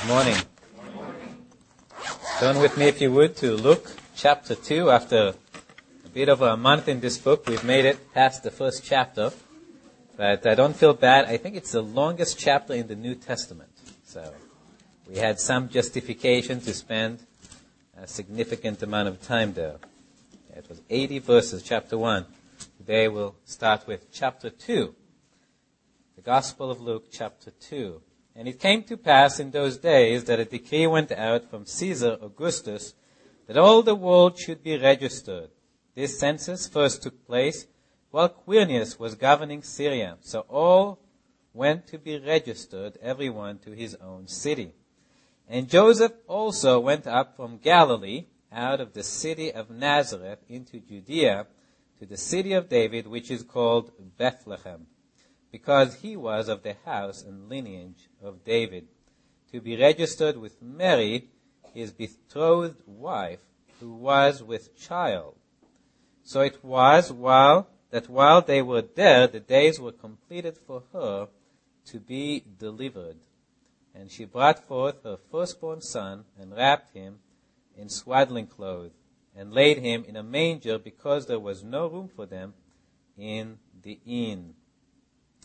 Good morning. Good morning. Turn with me, if you would, to Luke chapter 2. After a bit of a month in this book, we've made it past the first chapter. But I don't feel bad. I think it's the longest chapter in the New Testament. So we had some justification to spend a significant amount of time there. It was 80 verses, chapter 1. Today we'll start with chapter 2. The Gospel of Luke, chapter 2. And it came to pass in those days that a decree went out from Caesar Augustus that all the world should be registered. This census first took place while Quirinius was governing Syria. So all went to be registered, everyone to his own city. And Joseph also went up from Galilee, out of the city of Nazareth, into Judea, to the city of David, which is called Bethlehem, because he was of the house and lineage of David, to be registered with Mary, his betrothed wife, who was with child. So it was while they were there, the days were completed for her to be delivered. And she brought forth her firstborn son and wrapped him in swaddling clothes and laid him in a manger, because there was no room for them in the inn.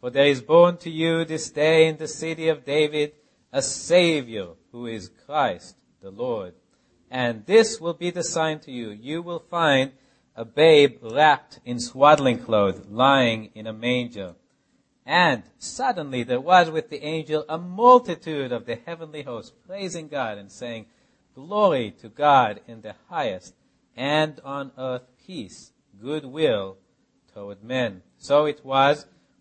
For there is born to you this day in the city of David a Savior, who is Christ the Lord. And this will be the sign to you. You will find a babe wrapped in swaddling clothes, lying in a manger." And suddenly there was with the angel a multitude of the heavenly host, praising God and saying, "Glory to God in the highest, and on earth peace, goodwill toward men." So it was,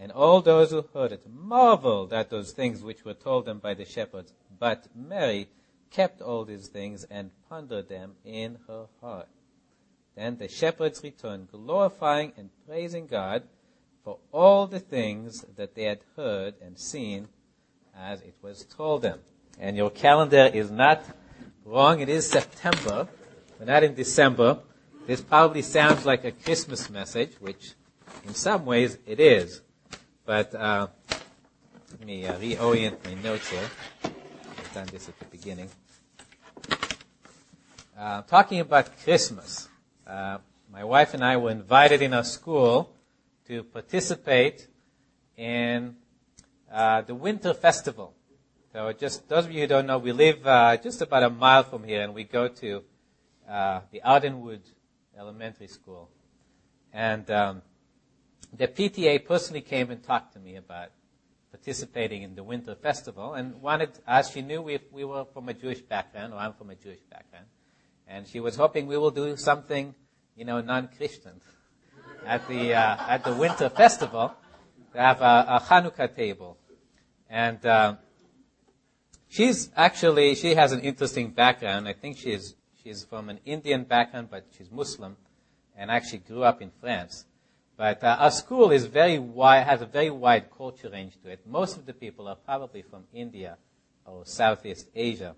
And all those who heard it marveled at those things which were told them by the shepherds. But Mary kept all these things and pondered them in her heart. Then the shepherds returned, glorifying and praising God for all the things that they had heard and seen as it was told them. And your calendar is not wrong. It is September. We're not in December. This probably sounds like a Christmas message, which in some ways it is. But let me reorient my notes here. I've done this at the beginning. Talking about Christmas, my wife and I were invited in our school to participate in the Winter Festival. So just those of you who don't know, we live just about a mile from here, and we go to the Ardenwood Elementary School. And the PTA personally came and talked to me about participating in the Winter Festival, and wanted us, she knew we were from a Jewish background, or I'm from a Jewish background, and she was hoping we will do something, non-Christian at the Winter Festival, to have a Hanukkah table. And she has an interesting background. I think she's from an Indian background, but she's Muslim, and actually grew up in France. But our school is very wide, has a very wide culture range to it. Most of the people are probably from India or Southeast Asia.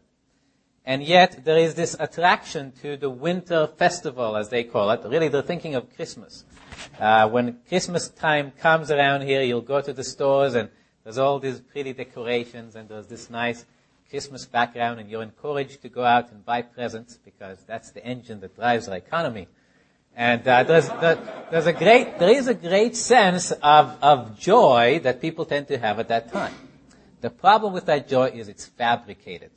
And yet there is this attraction to the Winter Festival, as they call it. Really, they're thinking of Christmas. When Christmas time comes around here, you'll go to the stores, and there's all these pretty decorations, and there's this nice Christmas background, and you're encouraged to go out and buy presents, because that's the engine that drives our economy. And there is a great sense of joy that people tend to have at that time. The problem with that joy is it's fabricated.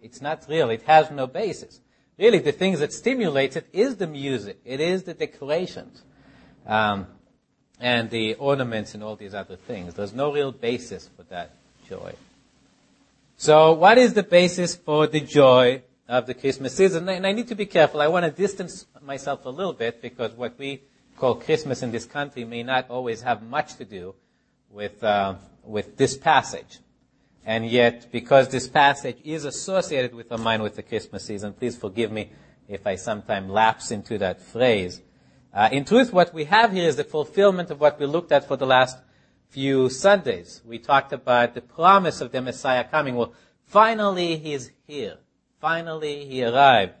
It's not real. It has no basis. really the things that stimulates it is the music. It is the decorations and the ornaments and all these other things. There's no real basis for that joy. So what is the basis for the joy of the Christmas season? And I need to be careful. I want to distance myself a little bit because what we call Christmas in this country may not always have much to do with this passage. And yet, because this passage is associated with our mind with the Christmas season, please forgive me if I sometimes lapse into that phrase. In truth, what we have here is the fulfillment of what we looked at for the last few Sundays. We talked about the promise of the Messiah coming. Well, finally he's here. Finally he arrived.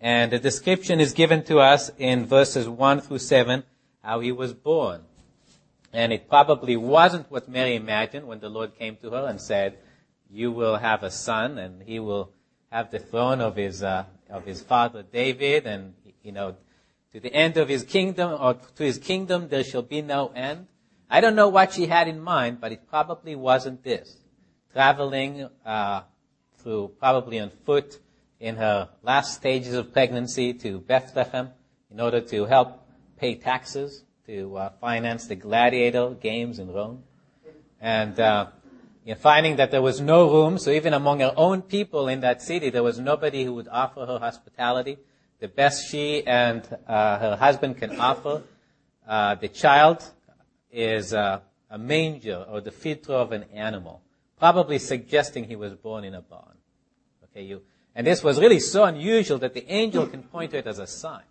And the description is given to us in verses 1 through 7, how he was born. And it probably wasn't what Mary imagined when the Lord came to her and said, you will have a son, and he will have the throne of his father David, and you know, to the end of his kingdom, or to his kingdom there shall be no end. I don't know what she had in mind, but it probably wasn't this. Traveling through, probably on foot, in her last stages of pregnancy to Bethlehem in order to help pay taxes to finance the gladiator games in Rome, and finding that there was no room, so even among her own people in that city, there was nobody who would offer her hospitality. The best she and her husband can offer the child is a manger or the feeder of an animal, probably suggesting he was born in a barn. Okay, and this was really so unusual that the angel can point to it as a sign.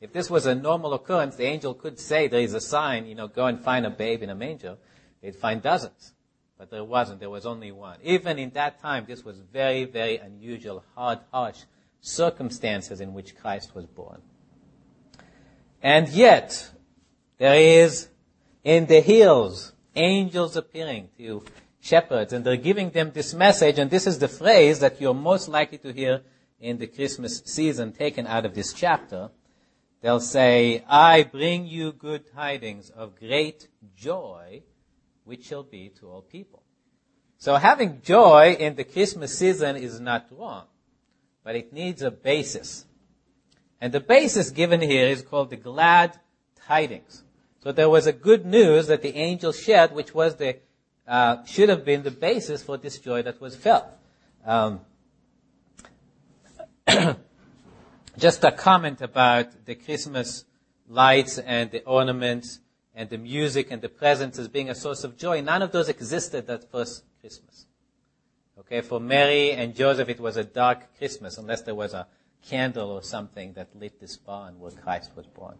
If this was a normal occurrence, the angel could say there is a sign, go and find a babe in a manger. They'd find dozens. But there wasn't. There was only one. Even in that time, this was very, very unusual, hard, harsh circumstances in which Christ was born. And yet, there is in the hills angels appearing to shepherds, and they're giving them this message, and this is the phrase that you're most likely to hear in the Christmas season taken out of this chapter. They'll say, I bring you good tidings of great joy, which shall be to all people. So having joy in the Christmas season is not wrong, but it needs a basis. And the basis given here is called the glad tidings. So there was a good news that the angel shared, which was should have been the basis for this joy that was felt. Just a comment about the Christmas lights and the ornaments and the music and the presents as being a source of joy. None of those existed that first Christmas. Okay, for Mary and Joseph, it was a dark Christmas, unless there was a candle or something that lit this barn where Christ was born.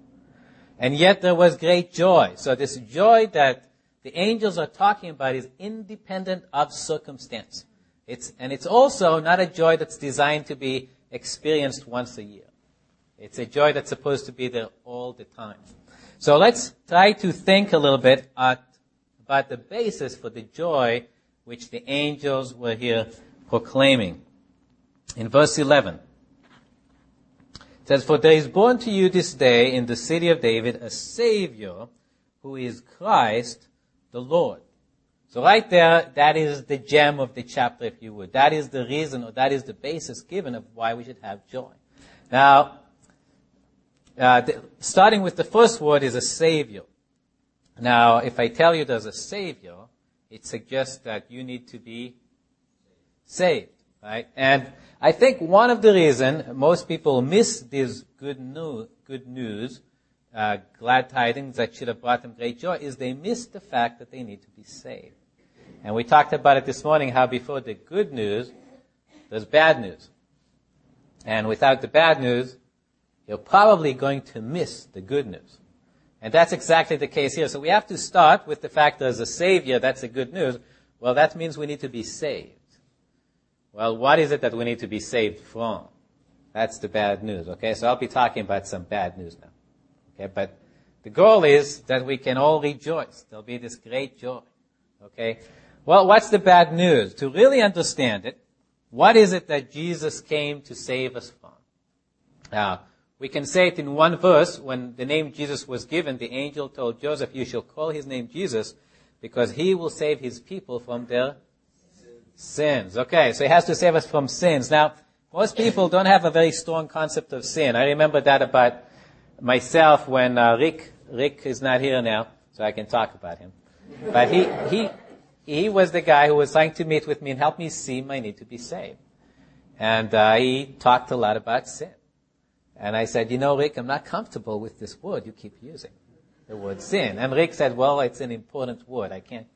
And yet there was great joy. So this joy that the angels are talking about is independent of circumstance. It's also not a joy that's designed to be experienced once a year. It's a joy that's supposed to be there all the time. So let's try to think a little bit about the basis for the joy which the angels were here proclaiming. In verse 11, it says, For there is born to you this day in the city of David a Savior, who is Christ the Lord. So right there, that is the gem of the chapter, if you would. That is the reason, or that is the basis given of why we should have joy. Now, starting with the first word is a Savior. Now, if I tell you there's a Savior, it suggests that you need to be saved, right? And I think one of the reasons most people miss this good news, glad tidings that should have brought them great joy, is they miss the fact that they need to be saved. And we talked about it this morning, how before the good news, there's bad news. And without the bad news, you're probably going to miss the good news. And that's exactly the case here. So we have to start with the fact there's a Savior, that's the good news. Well, that means we need to be saved. Well, what is it that we need to be saved from? That's the bad news, okay? So I'll be talking about some bad news now. Okay, but the goal is that we can all rejoice. There'll be this great joy, okay? Well, what's the bad news? To really understand it, what is it that Jesus came to save us from? Now, we can say it in one verse. When the name Jesus was given, the angel told Joseph, you shall call his name Jesus because he will save his people from their sins. Okay, so he has to save us from sins. Now, Most people don't have a very strong concept of sin. I remember that about myself when Rick is not here now, so I can talk about him. But he was the guy who was trying to meet with me and help me see my need to be saved. And he talked a lot about sin. And I said, you know, Rick, I'm not comfortable with this word you keep using, the word sin. And Rick said, well, it's an important word. I can't,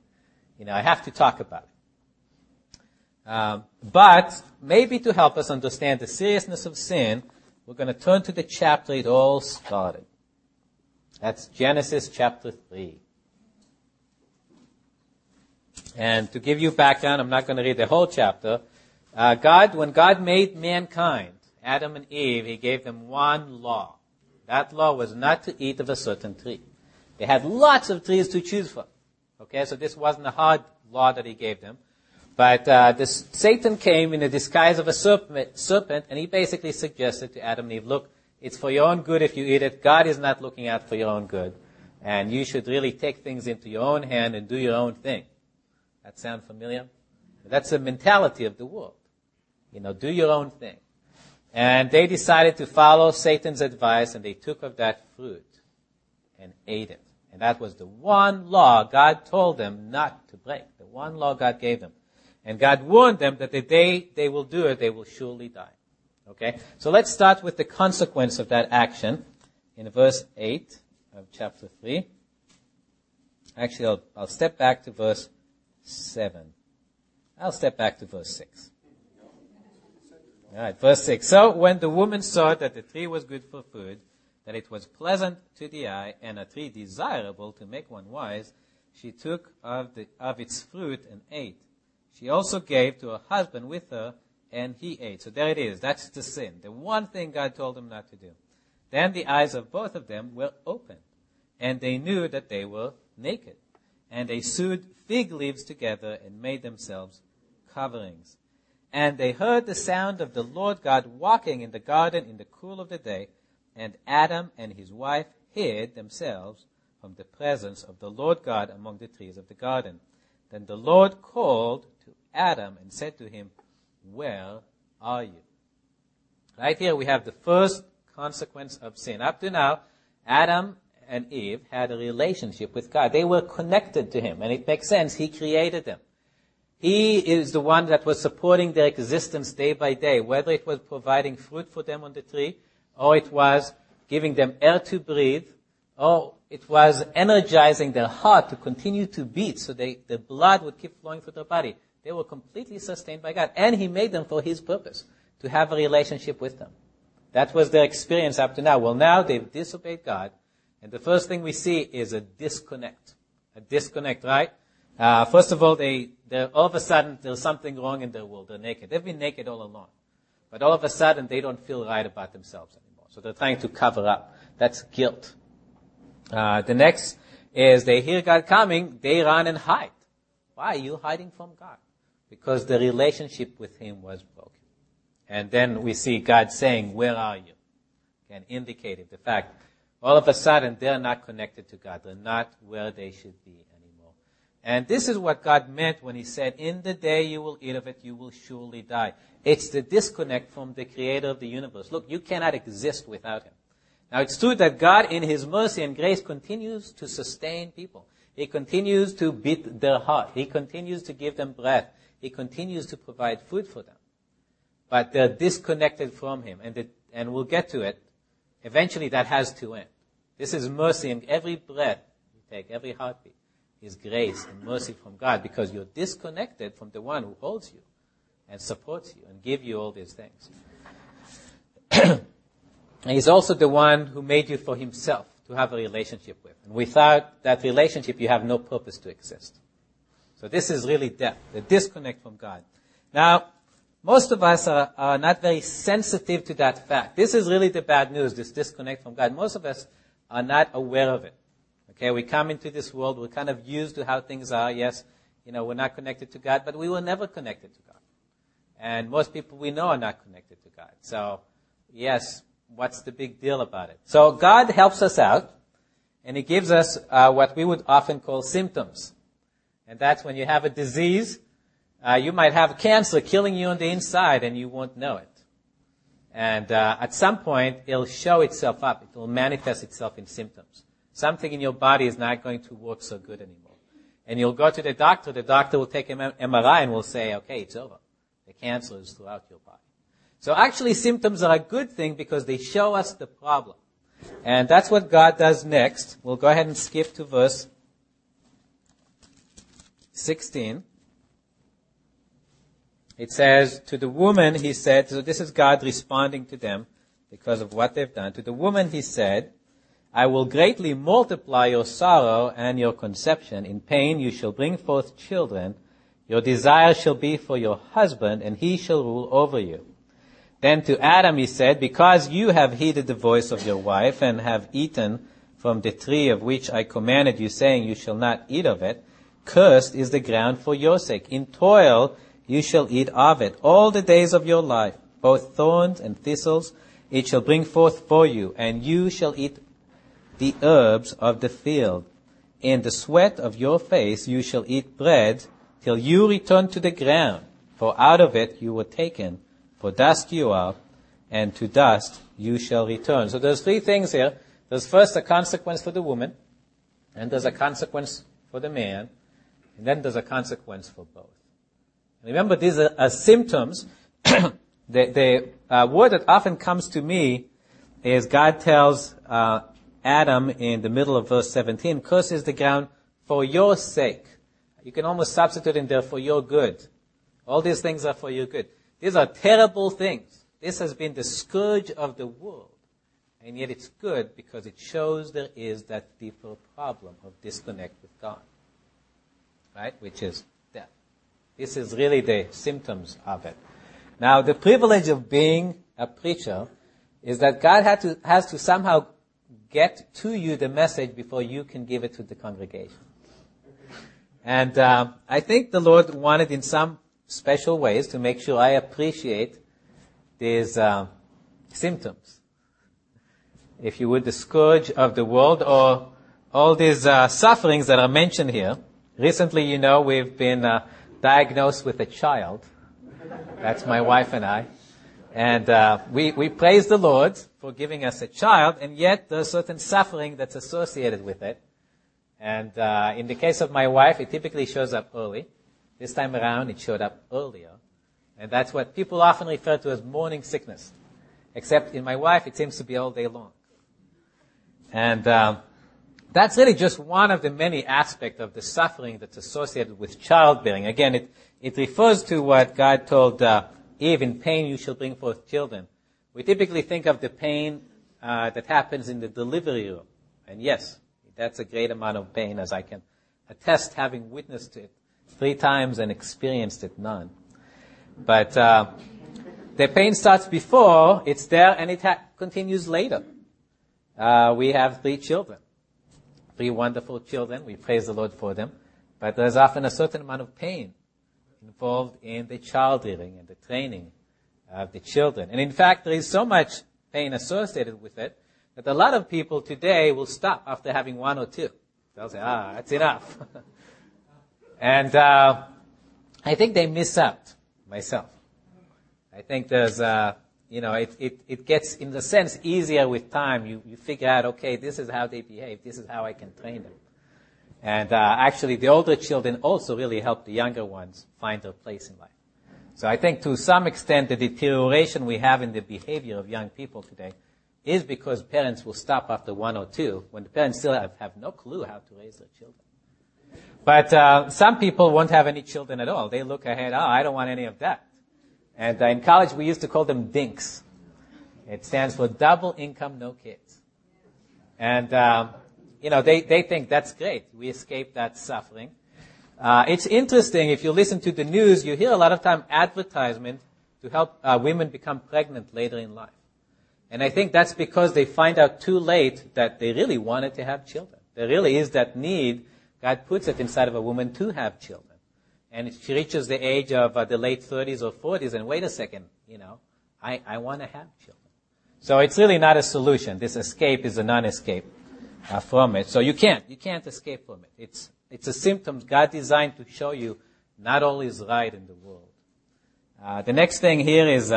I have to talk about it. But maybe to help us understand the seriousness of sin, we're going to turn to the chapter it all started. That's Genesis chapter 3. And to give you background, I'm not going to read the whole chapter. When God made mankind, Adam and Eve, he gave them one law. That law was not to eat of a certain tree. They had lots of trees to choose from. Okay, so this wasn't a hard law that he gave them. But Satan came in the disguise of a serpent, and he basically suggested to Adam and Eve, look, it's for your own good if you eat it. God is not looking out for your own good. And you should really take things into your own hand and do your own thing. That sound familiar? That's the mentality of the world. Do your own thing. And they decided to follow Satan's advice, and they took of that fruit and ate it. And that was the one law God told them not to break, the one law God gave them. And God warned them that the day they will do it, they will surely die. Okay? So let's start with the consequence of that action in verse 8 of chapter 3. Actually, I'll step back to verse 7. I'll step back to verse 6. All right, verse 6. So when the woman saw that the tree was good for food, that it was pleasant to the eye, and a tree desirable to make one wise, she took of its fruit and ate. She also gave to her husband with her, and he ate. So there it is. That's the sin, the one thing God told them not to do. Then the eyes of both of them were opened, and they knew that they were naked. And they sewed fig leaves together and made themselves coverings. And they heard the sound of the Lord God walking in the garden in the cool of the day. And Adam and his wife hid themselves from the presence of the Lord God among the trees of the garden. Then the Lord called to Adam and said to him, "Where are you?" Right here we have the first consequence of sin. Up to now, Adam and Eve had a relationship with God. They were connected to him. And it makes sense. He created them. He is the one that was supporting their existence day by day, whether it was providing fruit for them on the tree, or it was giving them air to breathe, or it was energizing their heart to continue to beat so the blood would keep flowing through their body. They were completely sustained by God, and he made them for his purpose, to have a relationship with them. That was their experience up to now. Well, now they've disobeyed God, and the first thing we see is a disconnect, right? First of all, all of a sudden, there's something wrong in their world. They're naked. They've been naked all along. But all of a sudden, they don't feel right about themselves anymore. So they're trying to cover up. That's guilt. The next is they hear God coming. They run and hide. Why are you hiding from God? Because the relationship with him was broken. And then we see God saying, "Where are you?" An indicative, the fact, all of a sudden, they're not connected to God. They're not where they should be. And this is what God meant when he said, "In the day you will eat of it, you will surely die." It's the disconnect from the creator of the universe. Look, you cannot exist without him. Now, it's true that God, in his mercy and grace, continues to sustain people. He continues to beat their heart. He continues to give them breath. He continues to provide food for them. But they're disconnected from him. And we'll get to it. Eventually, that has to end. This is mercy, and every breath you take, every heartbeat, is grace and mercy from God, because you're disconnected from the one who holds you and supports you and gives you all these things. And he's also the one who made you for himself to have a relationship with. And without that relationship, you have no purpose to exist. So this is really death, the disconnect from God. Now, most of us are not very sensitive to that fact. This is really the bad news, this disconnect from God. Most of us are not aware of it. Okay, we come into this world, we're kind of used to how things are. Yes, we're not connected to God, but we were never connected to God. And most people we know are not connected to God. So, yes, what's the big deal about it? So God helps us out, and he gives us what we would often call symptoms. And that's when you have a disease, you might have cancer killing you on the inside, and you won't know it. And at some point, it'll show itself up. It will manifest itself in symptoms. Something in your body is not going to work so good anymore. And you'll go to the doctor. The doctor will take an MRI and will say, okay, it's over. The cancer is throughout your body. So actually, symptoms are a good thing because they show us the problem. And that's what God does next. We'll go ahead and skip to verse 16. It says, to the woman, he said, so this is God responding to them because of what they've done. To the woman, he said, I will greatly multiply your sorrow and your conception. In pain you shall bring forth children. Your desire shall be for your husband, and he shall rule over you. Then to Adam, he said, because you have heeded the voice of your wife and have eaten from the tree of which I commanded you, saying, you shall not eat of it, cursed is the ground for your sake. In toil you shall eat of it all the days of your life, both thorns and thistles it shall bring forth for you, and you shall eat the herbs of the field. In the sweat of your face you shall eat bread till you return to the ground, for out of it you were taken, for dust you are, and to dust you shall return. So there's three things here. There's first a consequence for the woman, and there's a consequence for the man, and then there's a consequence for both. Remember, these are symptoms. The word that often comes to me is God tells Adam in the middle of verse 17, curse is the ground for your sake. You can almost substitute in there for your good. All these things are for your good. These are terrible things. This has been the scourge of the world. And yet it's good because it shows there is that deeper problem of disconnect with God, right? Which is death. This is really the symptoms of it. Now, the privilege of being a preacher is that God has to somehow get to you the message before you can give it to the congregation. And I think the Lord wanted in some special ways to make sure I appreciate these symptoms. If you would, the scourge of the world, or all these sufferings that are mentioned here. Recently, you know, we've been diagnosed with a child. That's my wife and I. And we praise the Lord for giving us a child, and yet there's certain suffering that's associated with it. And in the case of my wife, it typically shows up early. This time around, it showed up earlier. And that's what people often refer to as morning sickness. Except in my wife, it seems to be all day long. And that's really just one of the many aspects of the suffering that's associated with childbearing. Again, it refers to what God told Eve, in pain you shall bring forth children. We typically think of the pain that happens in the delivery room. And yes, that's a great amount of pain, as I can attest, having witnessed it 3 times and experienced it none. But the pain starts before, it's there, and it continues later. We have 3 children, 3 wonderful children. We praise the Lord for them. But there's often a certain amount of pain involved in the child rearing and the training of the children. And in fact, there is so much pain associated with it that a lot of people today will stop after having 1 or 2. They'll say, that's enough. And I think they miss out, myself. I think there's, it gets, in a sense, easier with time. You figure out, okay, this is how they behave. This is how I can train them. And actually, the older children also really help the younger ones find their place in life. So I think to some extent the deterioration we have in the behavior of young people today is because parents will stop after 1 or 2 when the parents still have no clue how to raise their children. But some people won't have any children at all. They look ahead, I don't want any of that. And in college we used to call them DINKs. It stands for double income, no kids. And they think that's great. We escape that suffering. It's interesting, if you listen to the news, you hear a lot of time advertisement to help women become pregnant later in life. And I think that's because they find out too late that they really wanted to have children. There really is that need. God puts it inside of a woman to have children. And she reaches the age of the late 30s or 40s, and wait a second, I want to have children. So it's really not a solution. This escape is a non-escape from it. So you can't escape from it. It's a symptom God designed to show you not all is right in the world. The next thing here is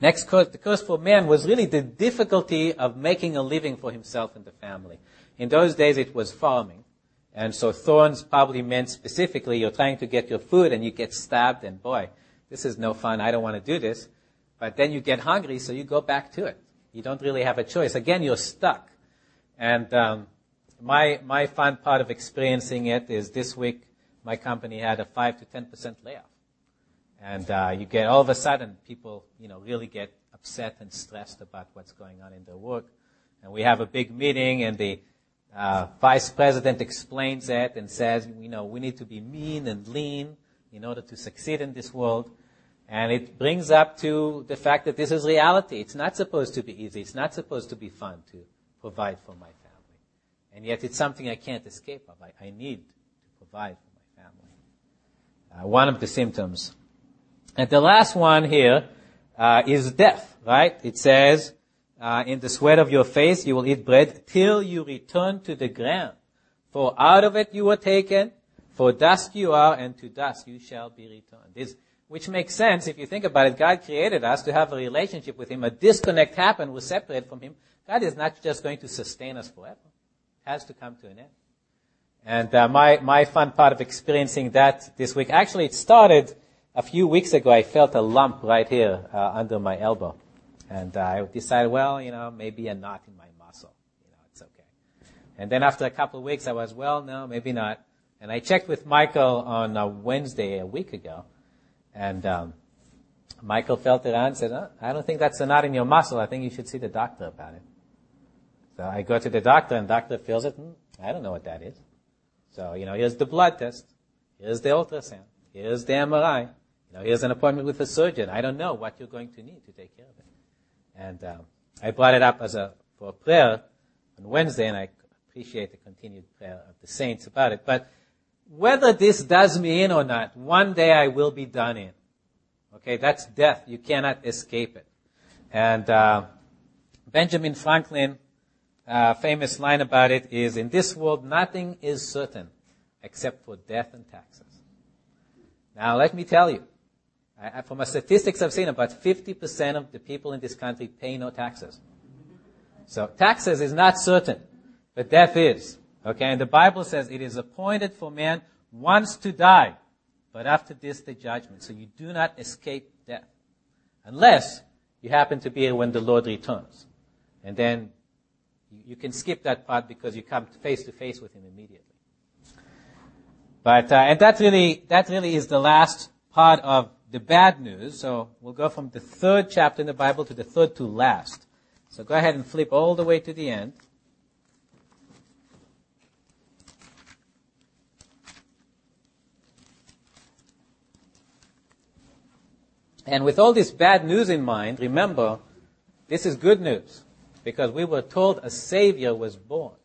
Next curse, the curse for man was really the difficulty of making a living for himself and the family. In those days, it was farming. And so thorns probably meant specifically you're trying to get your food and you get stabbed and boy, this is no fun. I don't want to do this. But then you get hungry, so you go back to it. You don't really have a choice. Again, you're stuck. And my fun part of experiencing it is this week my company had a 5 to 10% layoff. And you get all of a sudden people, really get upset and stressed about what's going on in their work. And we have a big meeting and the vice president explains it and says, we need to be mean and lean in order to succeed in this world. And it brings up to the fact that this is reality. It's not supposed to be easy. It's not supposed to be fun to provide for my family. And yet it's something I can't escape of. I need to provide for my family. One of the symptoms. And the last one here is death, right? It says, in the sweat of your face you will eat bread till you return to the ground. For out of it you were taken, for dust you are, and to dust you shall be returned. Which makes sense if you think about it. God created us to have a relationship with Him. A disconnect happened. We're separated from Him. God is not just going to sustain us forever. It has to come to an end. And my fun part of experiencing that this week, actually it started a few weeks ago. I felt a lump right here under my elbow. And I decided, maybe a knot in my muscle. It's okay. And then after a couple of weeks, I was, no, maybe not. And I checked with Michael on a Wednesday a week ago. And Michael felt it on and said, I don't think that's a knot in your muscle. I think you should see the doctor about it. So I go to the doctor, and the doctor feels it. I don't know what that is. So, here's the blood test. Here's the ultrasound. Here's the MRI. Here's an appointment with a surgeon. I don't know what you're going to need to take care of it. And I brought it up for a prayer on Wednesday, and I appreciate the continued prayer of the saints about it. But whether this does me in or not, one day I will be done in. Okay, that's death. You cannot escape it. And Benjamin Franklin, famous line about it is, in this world nothing is certain except for death and taxes. Now let me tell you, from a statistics I've seen, about 50% of the people in this country pay no taxes. So taxes is not certain, but death is. Okay, and the Bible says it is appointed for man once to die, but after this the judgment. So you do not escape death, unless you happen to be here when the Lord returns. And then you can skip that part because you come face to face with Him immediately. But and that really is the last part of the bad news. So we'll go from the third chapter in the Bible to the third to last. So go ahead and flip all the way to the end. And with all this bad news in mind, remember, this is good news, because we were told a Savior was born.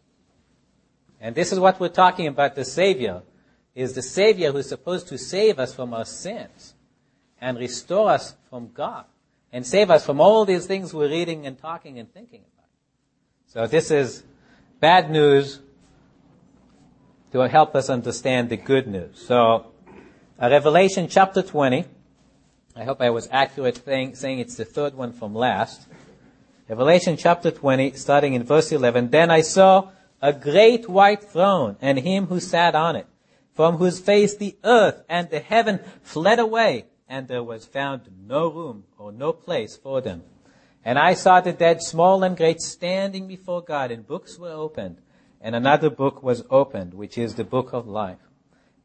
And this is what we're talking about. The Savior is the Savior who is supposed to save us from our sins and restore us from God and save us from all these things we're reading and talking and thinking about. So this is bad news to help us understand the good news. So Revelation chapter 20. I hope I was accurate saying it's the third one from last. Revelation chapter 20, starting in verse 11. Then I saw a great white throne and Him who sat on it, from whose face the earth and the heaven fled away, and there was found no room or no place for them. And I saw the dead, small and great, standing before God, and books were opened. And another book was opened, which is the book of life.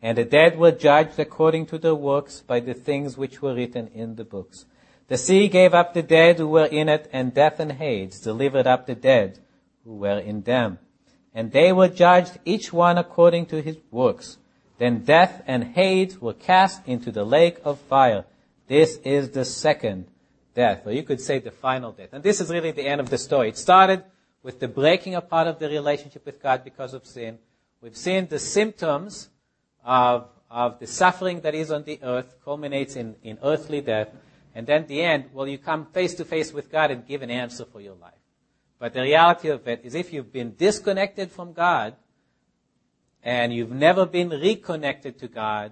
And the dead were judged according to their works by the things which were written in the books. The sea gave up the dead who were in it, and death and Hades delivered up the dead who were in them. And they were judged, each one according to his works. Then death and Hades were cast into the lake of fire. This is the second death, or you could say the final death. And this is really the end of the story. It started with the breaking apart of the relationship with God because of sin. We've seen the symptoms of the suffering that is on the earth, culminates in earthly death. And then the end, you come face to face with God and give an answer for your life. But the reality of it is, if you've been disconnected from God and you've never been reconnected to God,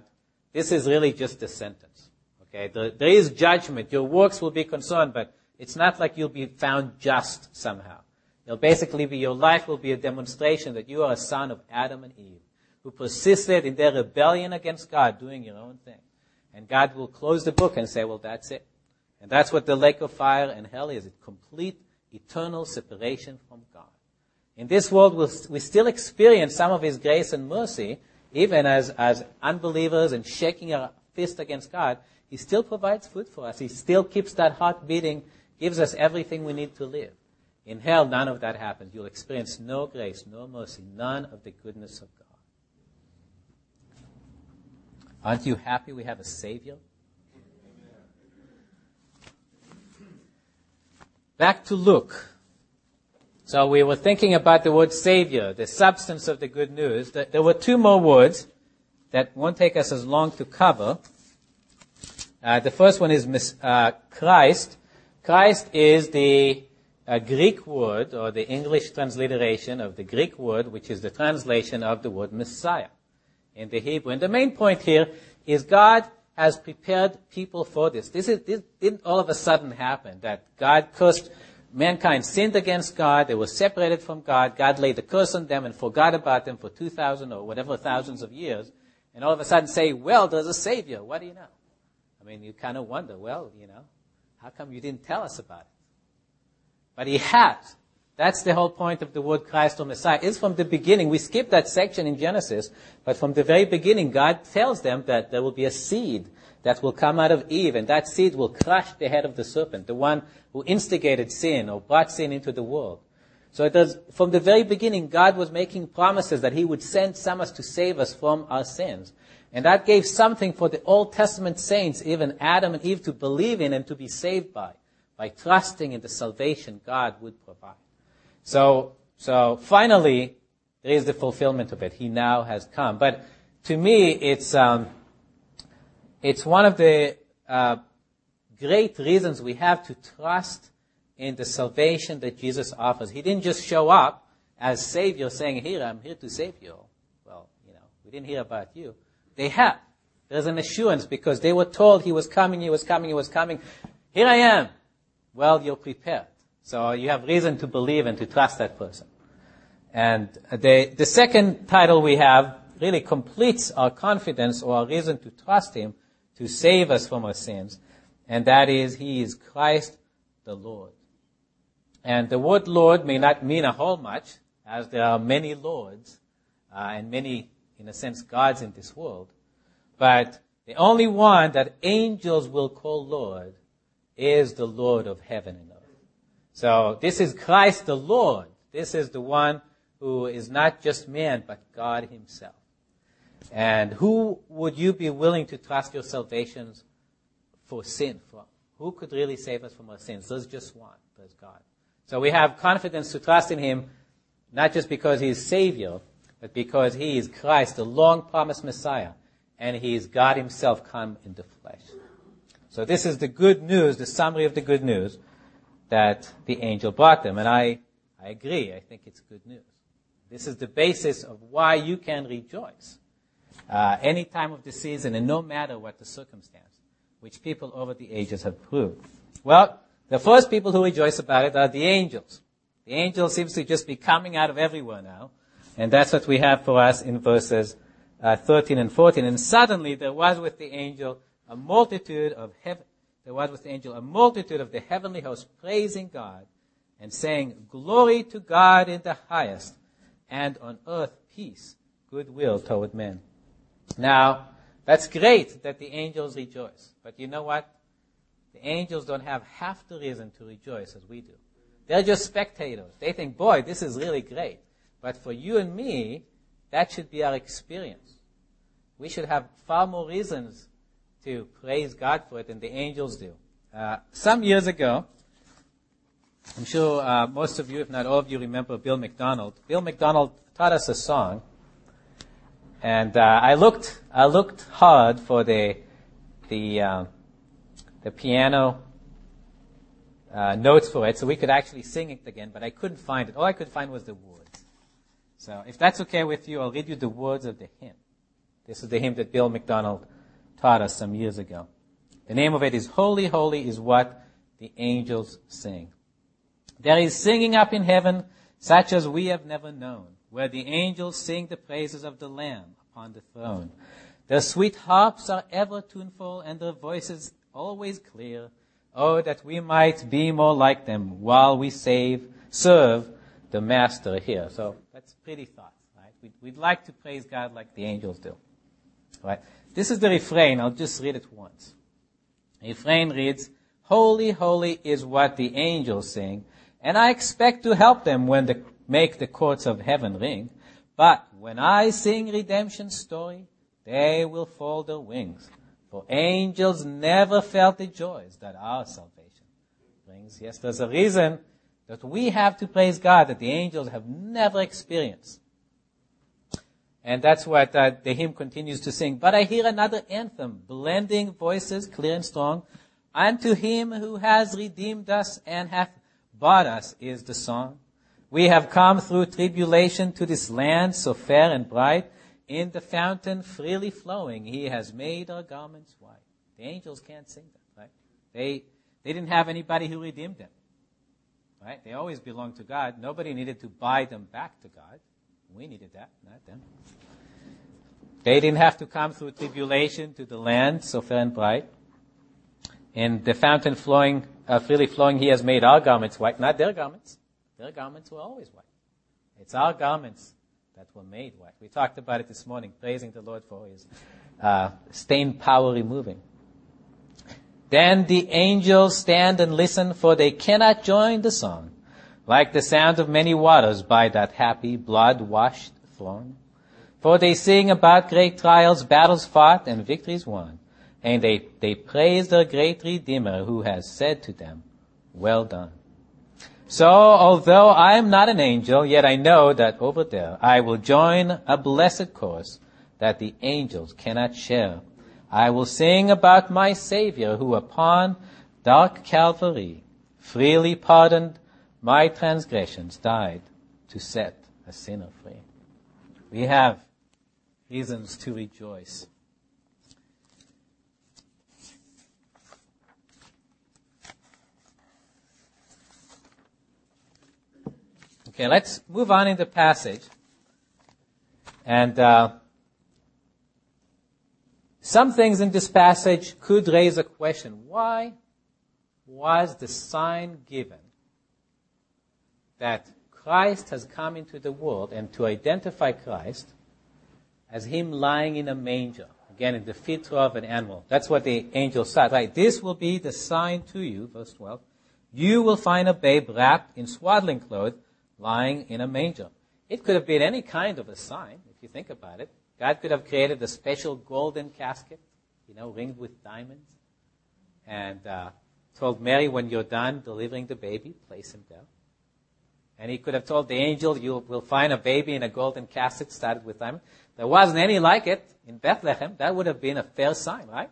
this is really just a sentence. Okay, there is judgment. Your works will be concerned, but It's not like you'll be found just somehow. You'll basically be, your life will be a demonstration that you are a son of Adam and Eve, who persisted in their rebellion against God, doing your own thing. And God will close the book and say, well, that's it. And that's what the lake of fire and hell is. It's complete, eternal separation from God. In this world, we still experience some of His grace and mercy, even as unbelievers and shaking our fist against God. He still provides food for us. He still keeps that heart beating, gives us everything we need to live. In hell, none of that happens. You'll experience no grace, no mercy, none of the goodness of God. Aren't you happy we have a Savior? Back to Luke. So we were thinking about the word Savior, the substance of the good news. There were two more words that won't take us as long to cover. The first one is Christ. Christ is the Greek word, or the English transliteration of the Greek word, which is the translation of the word Messiah in the Hebrew. And the main point here is God has prepared people for this. This didn't all of a sudden happen, that God cursed, mankind sinned against God, they were separated from God, God laid the curse on them and forgot about them for 2,000 or whatever thousands of years, and all of a sudden say, well, there's a Savior, what do you know? I mean, you kind of wonder, well, you know, how come you didn't tell us about it? But He has. That's the whole point of the word Christ or Messiah. It's from the beginning. We skip that section in Genesis, but from the very beginning, God tells them that there will be a seed that will come out of Eve, and that seed will crush the head of the serpent, the one who instigated sin or brought sin into the world. So it does, from the very beginning, God was making promises that He would send someone to save us from our sins. And that gave something for the Old Testament saints, even Adam and Eve, to believe in and to be saved by trusting in the salvation God would provide. So finally, there is the fulfillment of it. He now has come. But to me, it's one of the great reasons we have to trust in the salvation that Jesus offers. He didn't just show up as Savior saying, here, I'm here to save you. Well, you know, we didn't hear about you. They have. There's an assurance because they were told He was coming, He was coming, He was coming. Here I am. Well, you're prepared. So you have reason to believe and to trust that person. And the second title we have really completes our confidence or our reason to trust Him to save us from our sins. And that is, He is Christ the Lord. And the word Lord may not mean a whole much, as there are many Lords and many, in a sense, gods in this world. But the only one that angels will call Lord is the Lord of heaven and earth. So this is Christ the Lord. This is the one who is not just man, but God Himself. And who would you be willing to trust your salvations for sin from? Who could really save us from our sins? There's just one. There's God. So we have confidence to trust in Him, not just because He is Savior, but because He is Christ, the long-promised Messiah, and He is God Himself come in the flesh. So this is the good news, the summary of the good news that the angel brought them. And I agree. I think it's good news. This is the basis of why you can rejoice any time of the season and no matter what the circumstance, which people over the ages have proved. Well, the first people who rejoice about it are the angels. The angel seems to just be coming out of everywhere now. And that's what we have for us in verses 13 and 14. And suddenly there was with the angel a multitude of the heavenly host praising God and saying, "Glory to God in the highest, and on earth peace, goodwill toward men." Now, that's great that the angels rejoice. But you know what? The angels don't have half the reason to rejoice as we do. They're just spectators. They think, boy, this is really great. But for you and me, that should be our experience. We should have far more reasons to praise God for it than the angels do. Some years ago, I'm sure most of you, if not all of you, remember Bill McDonald. Bill McDonald taught us a song, and I looked hard for the piano notes for it, so we could actually sing it again. But I couldn't find it. All I could find was the words. So, if that's okay with you, I'll read you the words of the hymn. This is the hymn that Bill McDonald taught us some years ago. The name of it is "Holy, Holy is What the the angels sing. There is singing up in heaven such as we have never known, where the angels sing the praises of the Lamb upon the throne. Their sweet harps are ever tuneful and their voices always clear. Oh, that we might be more like them while we serve the Master here. So that's pretty thoughts, right? We'd like to praise God like the angels do. Right? This is the refrain. I'll just read it once. The refrain reads, "Holy, holy is what the angels sing, and I expect to help them when they make the courts of heaven ring. But when I sing redemption's story, they will fold their wings, for angels never felt the joys that our salvation brings." Yes, there's a reason that we have to praise God that the angels have never experienced. And that's what the hymn continues to sing. But I hear another anthem, blending voices clear and strong. Unto him who has redeemed us and hath bought us is the song. We have come through tribulation to this land so fair and bright. In the fountain freely flowing, he has made our garments white. The angels can't sing that, right? They didn't have anybody who redeemed them, right? They always belonged to God. Nobody needed to buy them back to God. We needed that, not them. They didn't have to come through tribulation to the land so fair and bright. In the fountain flowing, freely flowing, he has made our garments white, not their garments. Their garments were always white. It's our garments that were made white. We talked about it this morning, praising the Lord for his stain power removing. Then the angels stand and listen, for they cannot join the song, like the sound of many waters by that happy blood-washed throng. For they sing about great trials, battles fought, and victories won. And they praise their great Redeemer who has said to them, "Well done." So, although I am not an angel, yet I know that over there I will join a blessed chorus that the angels cannot share. I will sing about my Savior who upon dark Calvary freely pardoned my transgressions, died to set a sinner free. We have reasons to rejoice. Okay, let's move on in the passage. And some things in this passage could raise a question. Why was the sign given that Christ has come into the world, and to identify Christ as him lying in a manger, again, in the feet of an animal? That's what the angel said, right? This will be the sign to you, verse 12. You will find a babe wrapped in swaddling clothes, lying in a manger. It could have been any kind of a sign, if you think about it. God could have created a special golden casket, ringed with diamonds, and told Mary, when you're done delivering the baby, place him there. And he could have told the angel, you will find a baby in a golden casket studded with diamonds. There wasn't any like it in Bethlehem. That would have been a fair sign, right?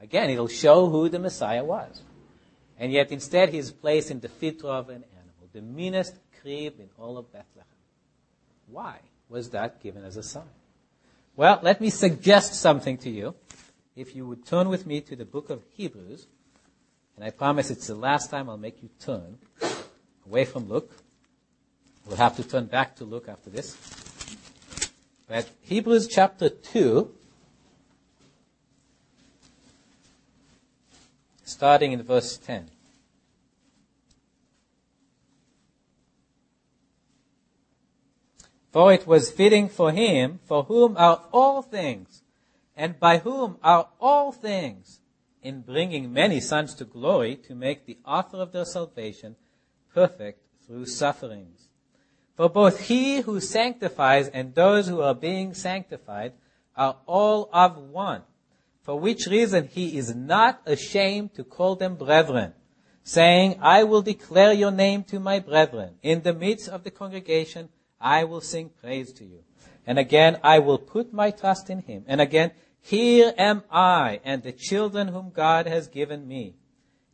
Again, it'll show who the Messiah was. And yet, instead, he's placed in the feet of an animal, the meanest in all of Bethlehem. Why was that given as a sign? Well, let me suggest something to you. If you would turn with me to the book of Hebrews, and I promise it's the last time I'll make you turn away from Luke. We'll have to turn back to Luke after this. But Hebrews chapter 2, starting in verse 10. For it was fitting for him, for whom are all things, and by whom are all things, in bringing many sons to glory, to make the author of their salvation perfect through sufferings. For both he who sanctifies and those who are being sanctified are all of one, for which reason he is not ashamed to call them brethren, saying, I will declare your name to my brethren. In the midst of the congregation, I will sing praise to you. And again, I will put my trust in him. And again, here am I and the children whom God has given me.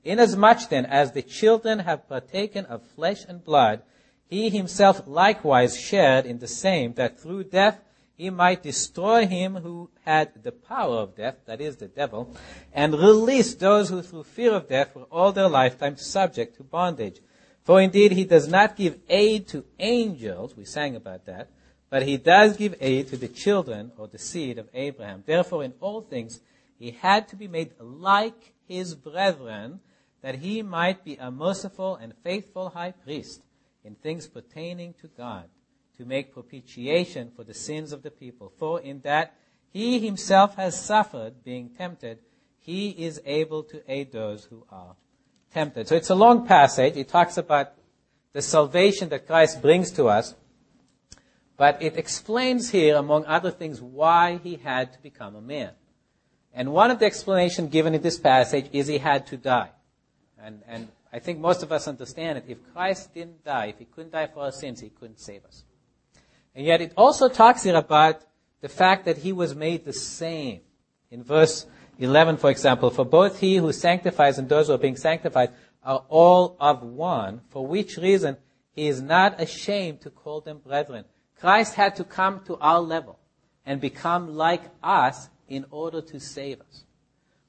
Inasmuch then as the children have partaken of flesh and blood, he himself likewise shared in the same, that through death he might destroy him who had the power of death, that is the devil, and release those who through fear of death were all their lifetime subject to bondage. For indeed he does not give aid to angels, we sang about that, but he does give aid to the children or the seed of Abraham. Therefore in all things he had to be made like his brethren, that he might be a merciful and faithful high priest in things pertaining to God, to make propitiation for the sins of the people. For in that he himself has suffered being tempted, he is able to aid those who are tempted. So it's a long passage. It talks about the salvation that Christ brings to us, but it explains here, among other things, why he had to become a man. And one of the explanations given in this passage is he had to die. And I think most of us understand it. If Christ didn't die, if he couldn't die for our sins, he couldn't save us. And yet it also talks here about the fact that he was made the same. In verse 11, for example, for both he who sanctifies and those who are being sanctified are all of one, for which reason he is not ashamed to call them brethren. Christ had to come to our level and become like us in order to save us.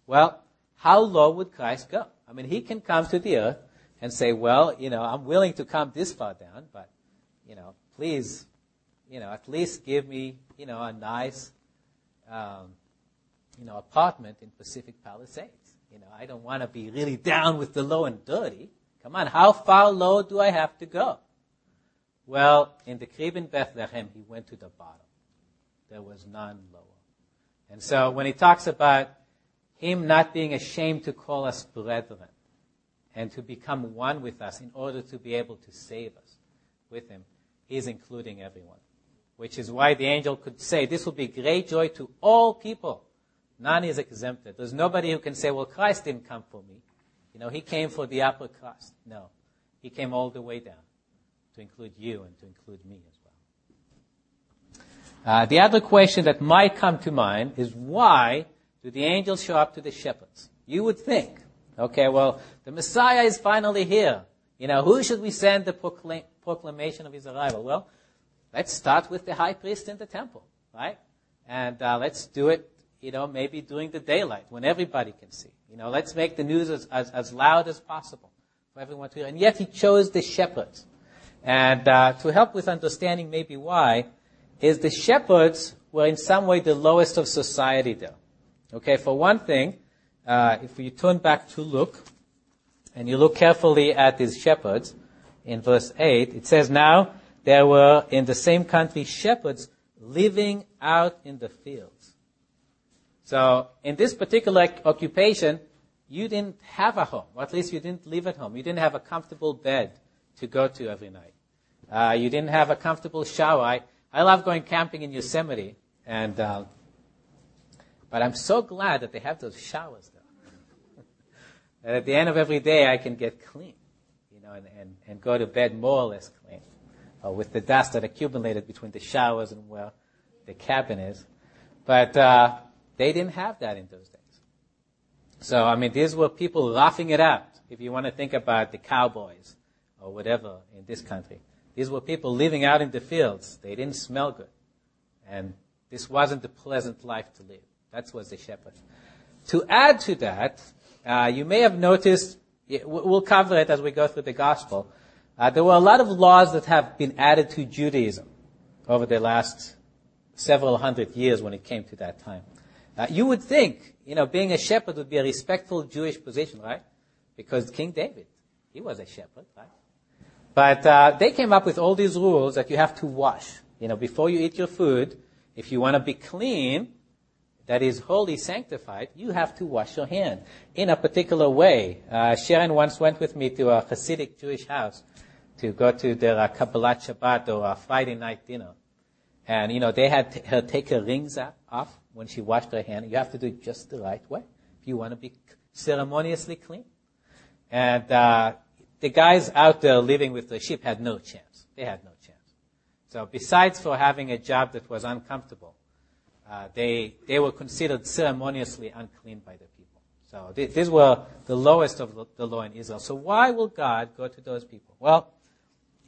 Well, how low would Christ go? I mean, he can come to the earth and say, well, you know, I'm willing to come this far down, but, you know, please, you know, at least give me, you know, a nice, you know, apartment in Pacific Palisades. You know, I don't want to be really down with the low and dirty. Come on, how far low do I have to go? Well, in the crib in Bethlehem, he went to the bottom. There was none lower. And so when he talks about him not being ashamed to call us brethren and to become one with us in order to be able to save us with him, he's including everyone, which is why the angel could say, this will be great joy to all people. None is exempted. There's nobody who can say, well, Christ didn't come for me. You know, he came for the upper crust. No, he came all the way down to include you and to include me as well. The other question that might come to mind is, why do the angels show up to the shepherds? You would think, okay, well, the Messiah is finally here. You know, who should we send the proclamation of his arrival? Well, let's start with the high priest in the temple, right? And let's do it, you know, maybe during the daylight when everybody can see. You know, let's make the news as loud as possible for everyone to hear. And yet he chose the shepherds. And to help with understanding maybe why, is the shepherds were in some way the lowest of society there. Okay, for one thing, if you turn back to Luke, and you look carefully at these shepherds, in verse 8, it says, now there were in the same country shepherds living out in the fields. So in this particular occupation, you didn't have a home, or at least you didn't live at home. You didn't have a comfortable bed to go to every night. You didn't have a comfortable shower. I love going camping in Yosemite, and but I'm so glad that they have those showers there. And at the end of every day, I can get clean, you know, and go to bed more or less clean, with the dust that accumulated between the showers and where the cabin is. But they didn't have that in those days. So, I mean, these were people roughing it out, if you want to think about the cowboys or whatever in this country. These were people living out in the fields. They didn't smell good. And this wasn't a pleasant life to live. That was the shepherd. To add to that, you may have noticed, we'll cover it as we go through the gospel, there were a lot of laws that have been added to Judaism over the last several hundred years when it came to that time. You would think, you know, being a shepherd would be a respectful Jewish position, right? Because King David, he was a shepherd, right? But they came up with all these rules that you have to wash. You know, before you eat your food, if you want to be clean, that is wholly sanctified, you have to wash your hand in a particular way. Sharon once went with me to a Hasidic Jewish house to go to their Kabbalat Shabbat or Friday night dinner. And, you know, they had her take her rings off when she washed her hand. You have to do it just the right way if you want to be ceremoniously clean. And the guys out there living with the sheep had no chance. They had no chance. So besides for having a job that was uncomfortable, they were considered ceremoniously unclean by the people. So these were the lowest of the law in Israel. So why will God go to those people? Well,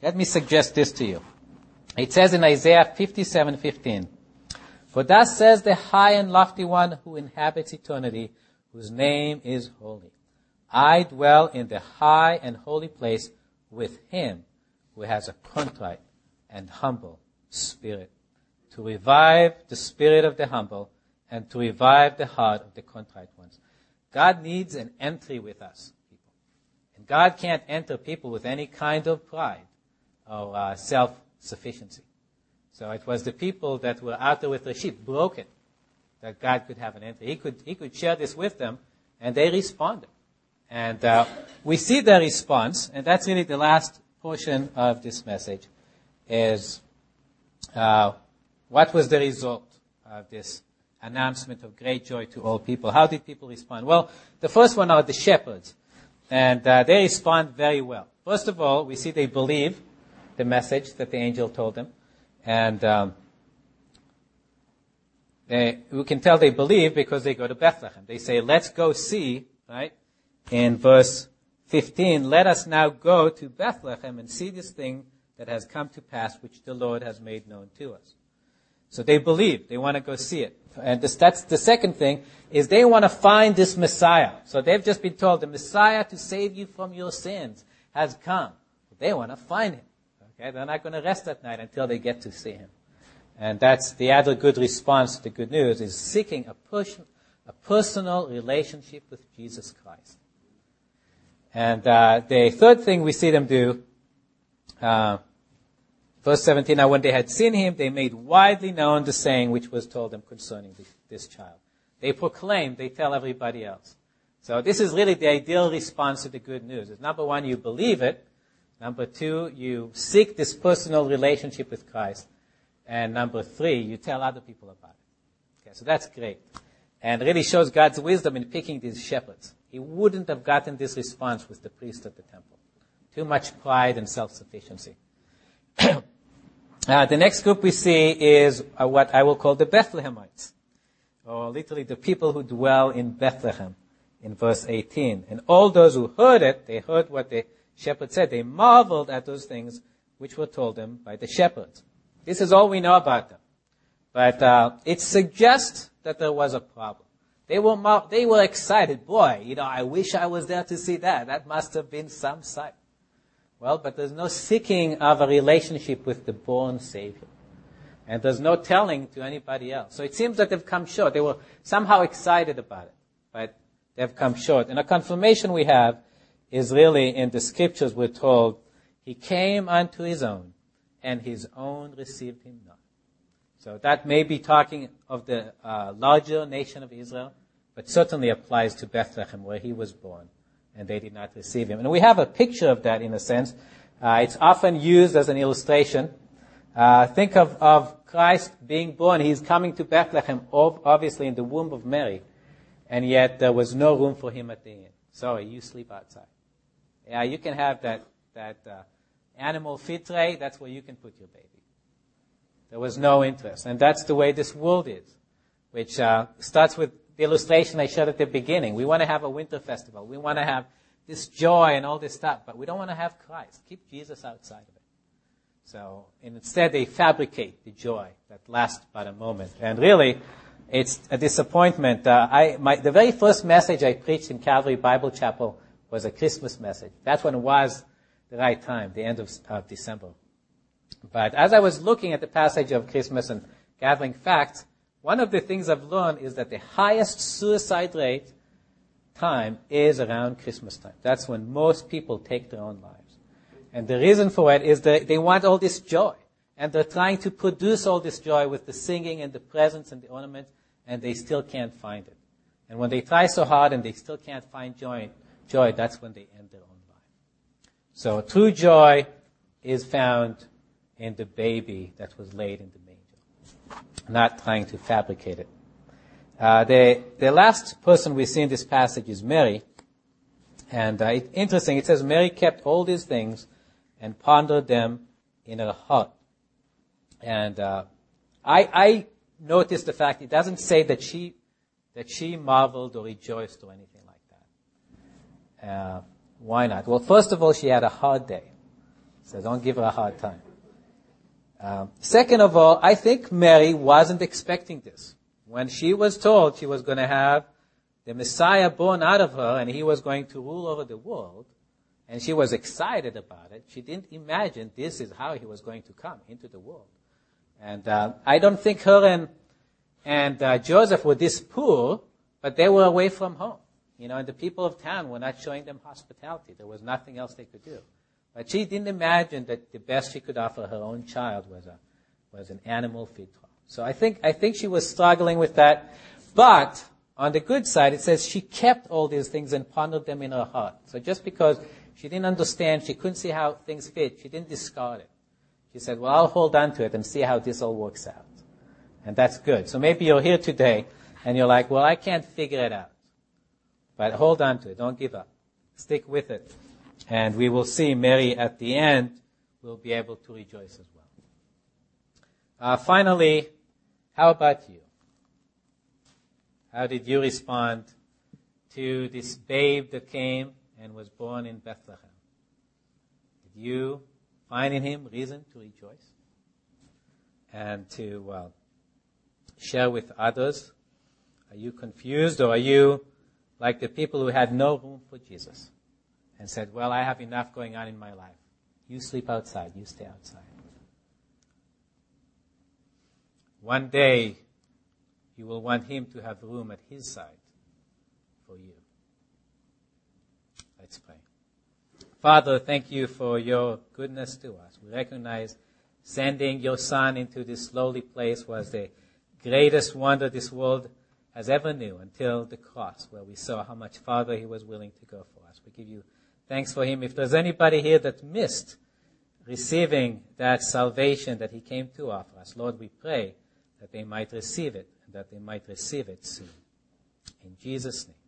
let me suggest this to you. It says in Isaiah 57:15, For thus says the high and lofty one who inhabits eternity, whose name is holy. I dwell in the high and holy place with him who has a contrite and humble spirit, to revive the spirit of the humble and to revive the heart of the contrite ones. God needs an entry with us, people. And God can't enter people with any kind of pride or self-sufficiency. So it was the people that were out there with their sheep, broken, that God could have an entry. He could share this with them, and they responded. And we see their response, and that's really the last portion of this message, is what was the result of this announcement of great joy to all people? How did people respond? Well, the first one are the shepherds, and they respond very well. First of all, we see they believe the message that the angel told them, and we can tell they believe because they go to Bethlehem. They say, let's go see, right? In verse 15, let us now go to Bethlehem and see this thing that has come to pass, which the Lord has made known to us. So they believe. They want to go see it. And that's the second thing, is they want to find this Messiah. So they've just been told the Messiah to save you from your sins has come. They want to find him. Okay? They're not going to rest at night until they get to see him. And that's the other good response to the good news, is seeking a personal relationship with Jesus Christ. And the third thing we see them do, verse 17, now when they had seen him, they made widely known the saying which was told them concerning this child. They proclaim, they tell everybody else. So this is really the ideal response to the good news. It's number one, you believe it. Number two, you seek this personal relationship with Christ. And number three, you tell other people about it. Okay, so that's great. And really shows God's wisdom in picking these shepherds. He wouldn't have gotten this response with the priest at the temple. Too much pride and self-sufficiency. The next group we see is what I will call the Bethlehemites, or literally the people who dwell in Bethlehem, in verse 18. And all those who heard it, they heard what the shepherd said. They marveled at those things which were told them by the shepherds. This is all we know about them. But it suggests that there was a problem. They were excited. Boy, I wish I was there to see that. That must have been some sight. Well, but there's no seeking of a relationship with the born Savior. And there's no telling to anybody else. So it seems that they've come short. They were somehow excited about it, but they've come short. And a confirmation we have is really in the scriptures we're told, he came unto his own, and his own received him not. So that may be talking of the larger nation of Israel, but certainly applies to Bethlehem where he was born, and they did not receive him. And we have a picture of that in a sense. It's often used as an illustration. Think of Christ being born. He's coming to Bethlehem, obviously in the womb of Mary, and yet there was no room for him at the inn. Sorry, you sleep outside. Yeah, you can have that animal feed tray. That's where you can put your baby. There was no interest. And that's the way this world is, which starts with the illustration I showed at the beginning. We want to have a winter festival. We want to have this joy and all this stuff, but we don't want to have Christ. Keep Jesus outside of it. So and instead they fabricate the joy that lasts but a moment. And really, it's a disappointment. The very first message I preached in Calvary Bible Chapel was a Christmas message. That one was the right time, the end of December. But as I was looking at the passage of Christmas and gathering facts, one of the things I've learned is that the highest suicide rate time is around Christmas time. That's when most people take their own lives. And the reason for it is that they want all this joy. And they're trying to produce all this joy with the singing and the presents and the ornaments, and they still can't find it. And when they try so hard and they still can't find joy, that's when they end their own life. So true joy is found in the baby that was laid in the manger, not trying to fabricate it. The last person we see in this passage is Mary. And interesting, it says, Mary kept all these things and pondered them in her heart. And I noticed the fact it doesn't say that she marveled or rejoiced or anything like that. Why not? Well, first of all, she had a hard day. So don't give her a hard time. Second of all, I think Mary wasn't expecting this. When she was told she was going to have the Messiah born out of her and he was going to rule over the world, and she was excited about it, she didn't imagine this is how he was going to come into the world. And I don't think her and Joseph were this poor, but they were away from home. You know, and the people of town were not showing them hospitality. There was nothing else they could do. But she didn't imagine that the best she could offer her own child was an animal feed. So I think she was struggling with that. But on the good side, it says she kept all these things and pondered them in her heart. So just because she didn't understand, she couldn't see how things fit, she didn't discard it. She said, well, I'll hold on to it and see how this all works out. And that's good. So maybe you're here today and you're like, well, I can't figure it out. But hold on to it. Don't give up. Stick with it. And we will see Mary at the end will be able to rejoice as well. Finally, how about you? How did you respond to this babe that came and was born in Bethlehem? Did you find in him reason to rejoice and to share with others? Are you confused, or are you like the people who had no room for Jesus and said, well, I have enough going on in my life. You sleep outside. You stay outside. One day, you will want him to have room at his side for you. Let's pray. Father, thank you for your goodness to us. We recognize sending your son into this lowly place was the greatest wonder this world has ever knew until the cross, where we saw how much farther he was willing to go for us. We give you thanks for him. If there's anybody here that missed receiving that salvation that he came to offer us, Lord, we pray that they might receive it, and that they might receive it soon. In Jesus' name.